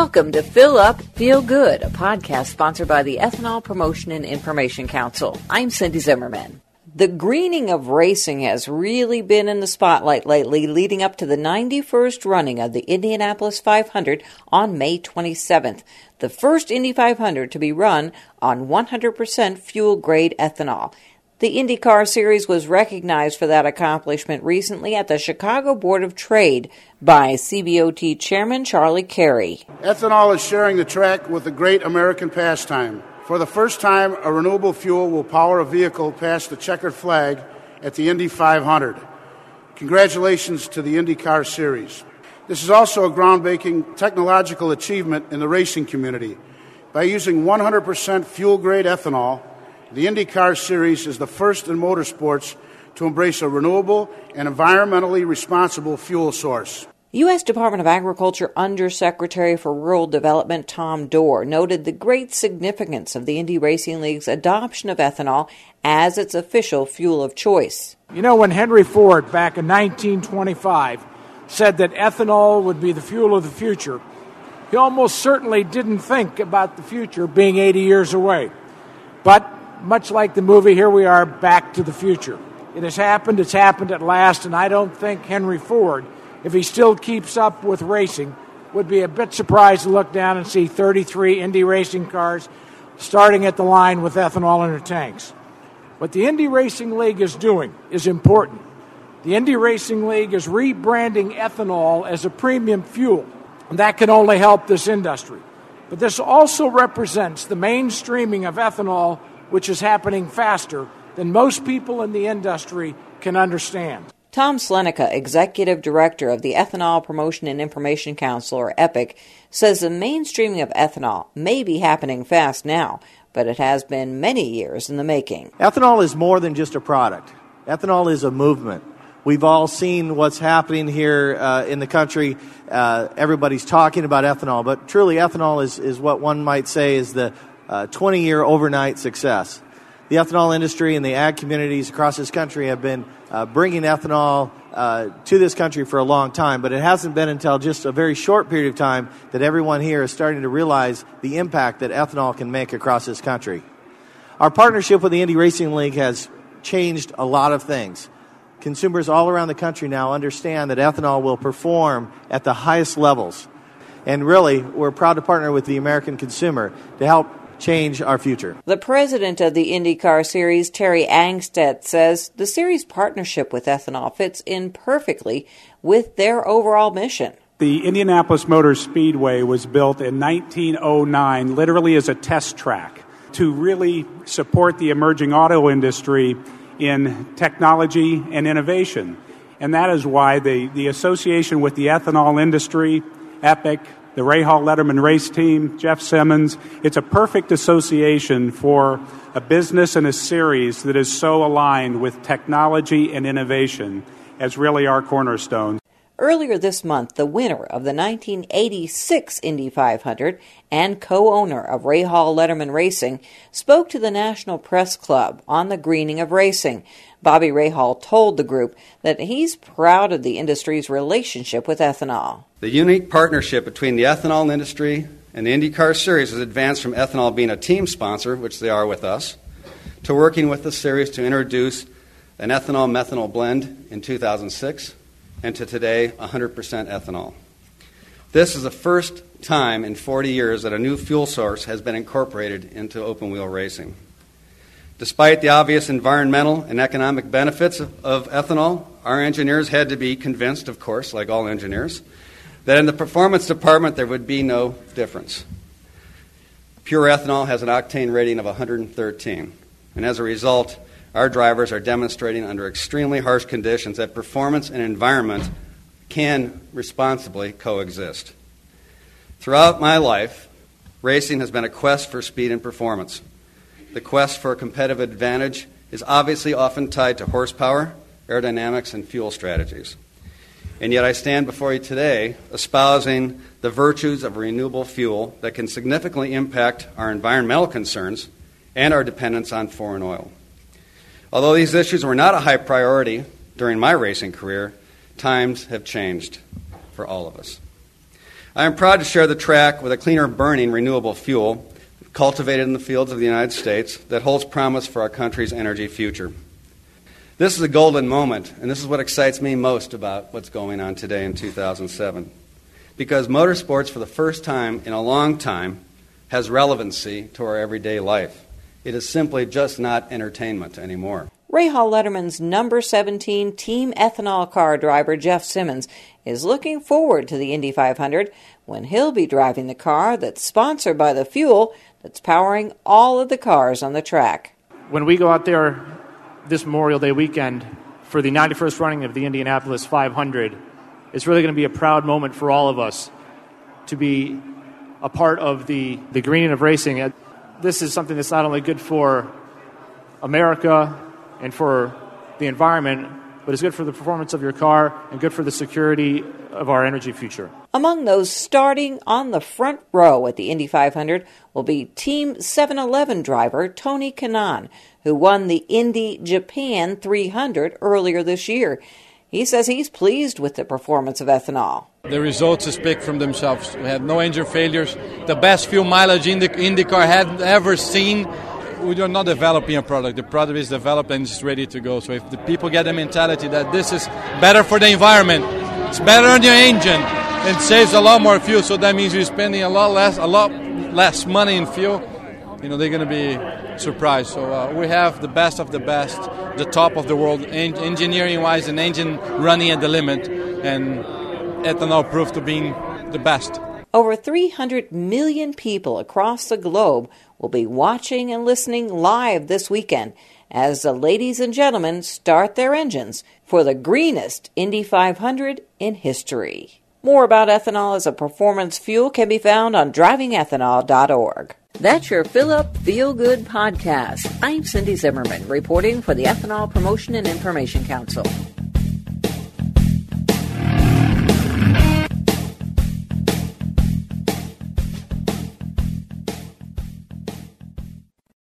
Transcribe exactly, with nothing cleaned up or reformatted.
Welcome to Fill Up Feel Good, a podcast sponsored by the Ethanol Promotion and Information Council. I'm Cindy Zimmerman. The greening of racing has really been in the spotlight lately, leading up to the ninety-first running of the Indianapolis five hundred on May twenty-seventh, the first Indy five hundred to be run on one hundred percent fuel-grade ethanol. The IndyCar Series was recognized for that accomplishment recently at the Chicago Board of Trade by C B O T Chairman Charlie Carey. Ethanol is sharing the track with the great American pastime. For the first time, a renewable fuel will power a vehicle past the checkered flag at the Indy five hundred. Congratulations to the IndyCar Series. This is also a groundbreaking technological achievement in the racing community. By using one hundred percent fuel-grade ethanol, the IndyCar Series is the first in motorsports to embrace a renewable and environmentally responsible fuel source. U S. Department of Agriculture Undersecretary for Rural Development Tom Doerr noted the great significance of the Indy Racing League's adoption of ethanol as its official fuel of choice. You know, when Henry Ford, back in nineteen twenty-five, said that ethanol would be the fuel of the future, he almost certainly didn't think about the future being eighty years away. But much like the movie, here we are, Back to the Future. It has happened, it's happened at last, and I don't think Henry Ford, if he still keeps up with racing, would be a bit surprised to look down and see thirty-three Indy racing cars starting at the line with ethanol in their tanks. What the Indy Racing League is doing is important. The Indy Racing League is rebranding ethanol as a premium fuel, and that can only help this industry. But this also represents the mainstreaming of ethanol, which is happening faster than most people in the industry can understand. Tom Slenica, Executive Director of the Ethanol Promotion and Information Council, or EPIC, says the mainstreaming of ethanol may be happening fast now, but it has been many years in the making. Ethanol is more than just a product. Ethanol is a movement. We've all seen what's happening here uh, in the country. Uh, everybody's talking about ethanol, but truly ethanol is, is what one might say is the Uh, twenty-year overnight success. The ethanol industry and the ag communities across this country have been uh, bringing ethanol uh, to this country for a long time, but it hasn't been until just a very short period of time that everyone here is starting to realize the impact that ethanol can make across this country. Our partnership with the Indy Racing League has changed a lot of things. Consumers all around the country now understand that ethanol will perform at the highest levels. And really, we're proud to partner with the American consumer to help change our future. The president of the IndyCar Series, Terry Angstadt, says the series' partnership with ethanol fits in perfectly with their overall mission. The Indianapolis Motor Speedway was built in nineteen oh nine, literally as a test track, to really support the emerging auto industry in technology and innovation. And that is why the, the association with the ethanol industry, EPIC, the Rahal Letterman race team, Jeff Simmons, it's a perfect association for a business and a series that is so aligned with technology and innovation as really our cornerstone. Earlier this month, the winner of the nineteen eighty-six Indy five hundred and co-owner of Rahal Letterman Racing spoke to the National Press Club on the greening of racing. Bobby Rahal told the group that he's proud of the industry's relationship with ethanol. The unique partnership between the ethanol industry and the IndyCar Series has advanced from ethanol being a team sponsor, which they are with us, to working with the series to introduce an ethanol-methanol blend in two thousand six, and to today, one hundred percent ethanol. This is the first time in forty years that a new fuel source has been incorporated into open-wheel racing. Despite the obvious environmental and economic benefits of, of ethanol, our engineers had to be convinced, of course, like all engineers, that in the performance department there would be no difference. Pure ethanol has an octane rating of one hundred thirteen, and as a result, our drivers are demonstrating under extremely harsh conditions that performance and environment can responsibly coexist. Throughout my life, racing has been a quest for speed and performance. The quest for a competitive advantage is obviously often tied to horsepower, aerodynamics, and fuel strategies. And yet I stand before you today espousing the virtues of renewable fuel that can significantly impact our environmental concerns and our dependence on foreign oil. Although these issues were not a high priority during my racing career, times have changed for all of us. I am proud to share the track with a cleaner-burning renewable fuel cultivated in the fields of the United States that holds promise for our country's energy future. This is a golden moment, and this is what excites me most about what's going on today in two thousand seven. Because motorsports, for the first time in a long time, has relevancy to our everyday life. It is simply just not entertainment anymore. Rahal Letterman's number seventeen Team Ethanol car driver, Jeff Simmons, is looking forward to the Indy five hundred when he'll be driving the car that's sponsored by the fuel that's powering all of the cars on the track. When we go out there this Memorial Day weekend for the ninety-first running of the Indianapolis five hundred, it's really going to be a proud moment for all of us to be a part of the, the greening of racing. This is something that's not only good for America and for the environment, but it's good for the performance of your car and good for the security of our energy future. Among those starting on the front row at the Indy five hundred will be Team seven eleven driver Tony Kanaan, who won the Indy Japan three hundred earlier this year. He says he's pleased with the performance of ethanol. The results speak for themselves. We had no engine failures, the best fuel mileage in the IndyCar had ever seen. We are not developing a product. The product is developed and it's ready to go. So if the people get the mentality that this is better for the environment, it's better on your engine, it saves a lot more fuel, so that means you're spending a lot less, a lot less money in fuel. You know, they're going to be surprised. So uh, we have the best of the best, the top of the world, en- engineering-wise, an engine running at the limit, and ethanol proved to being the best. Over three hundred million people across the globe will be watching and listening live this weekend as the ladies and gentlemen start their engines for the greenest Indy five hundred in history. More about ethanol as a performance fuel can be found on driving ethanol dot org. That's your Fill Up Feel Good podcast. I'm Cindy Zimmerman, reporting for the Ethanol Promotion and Information Council.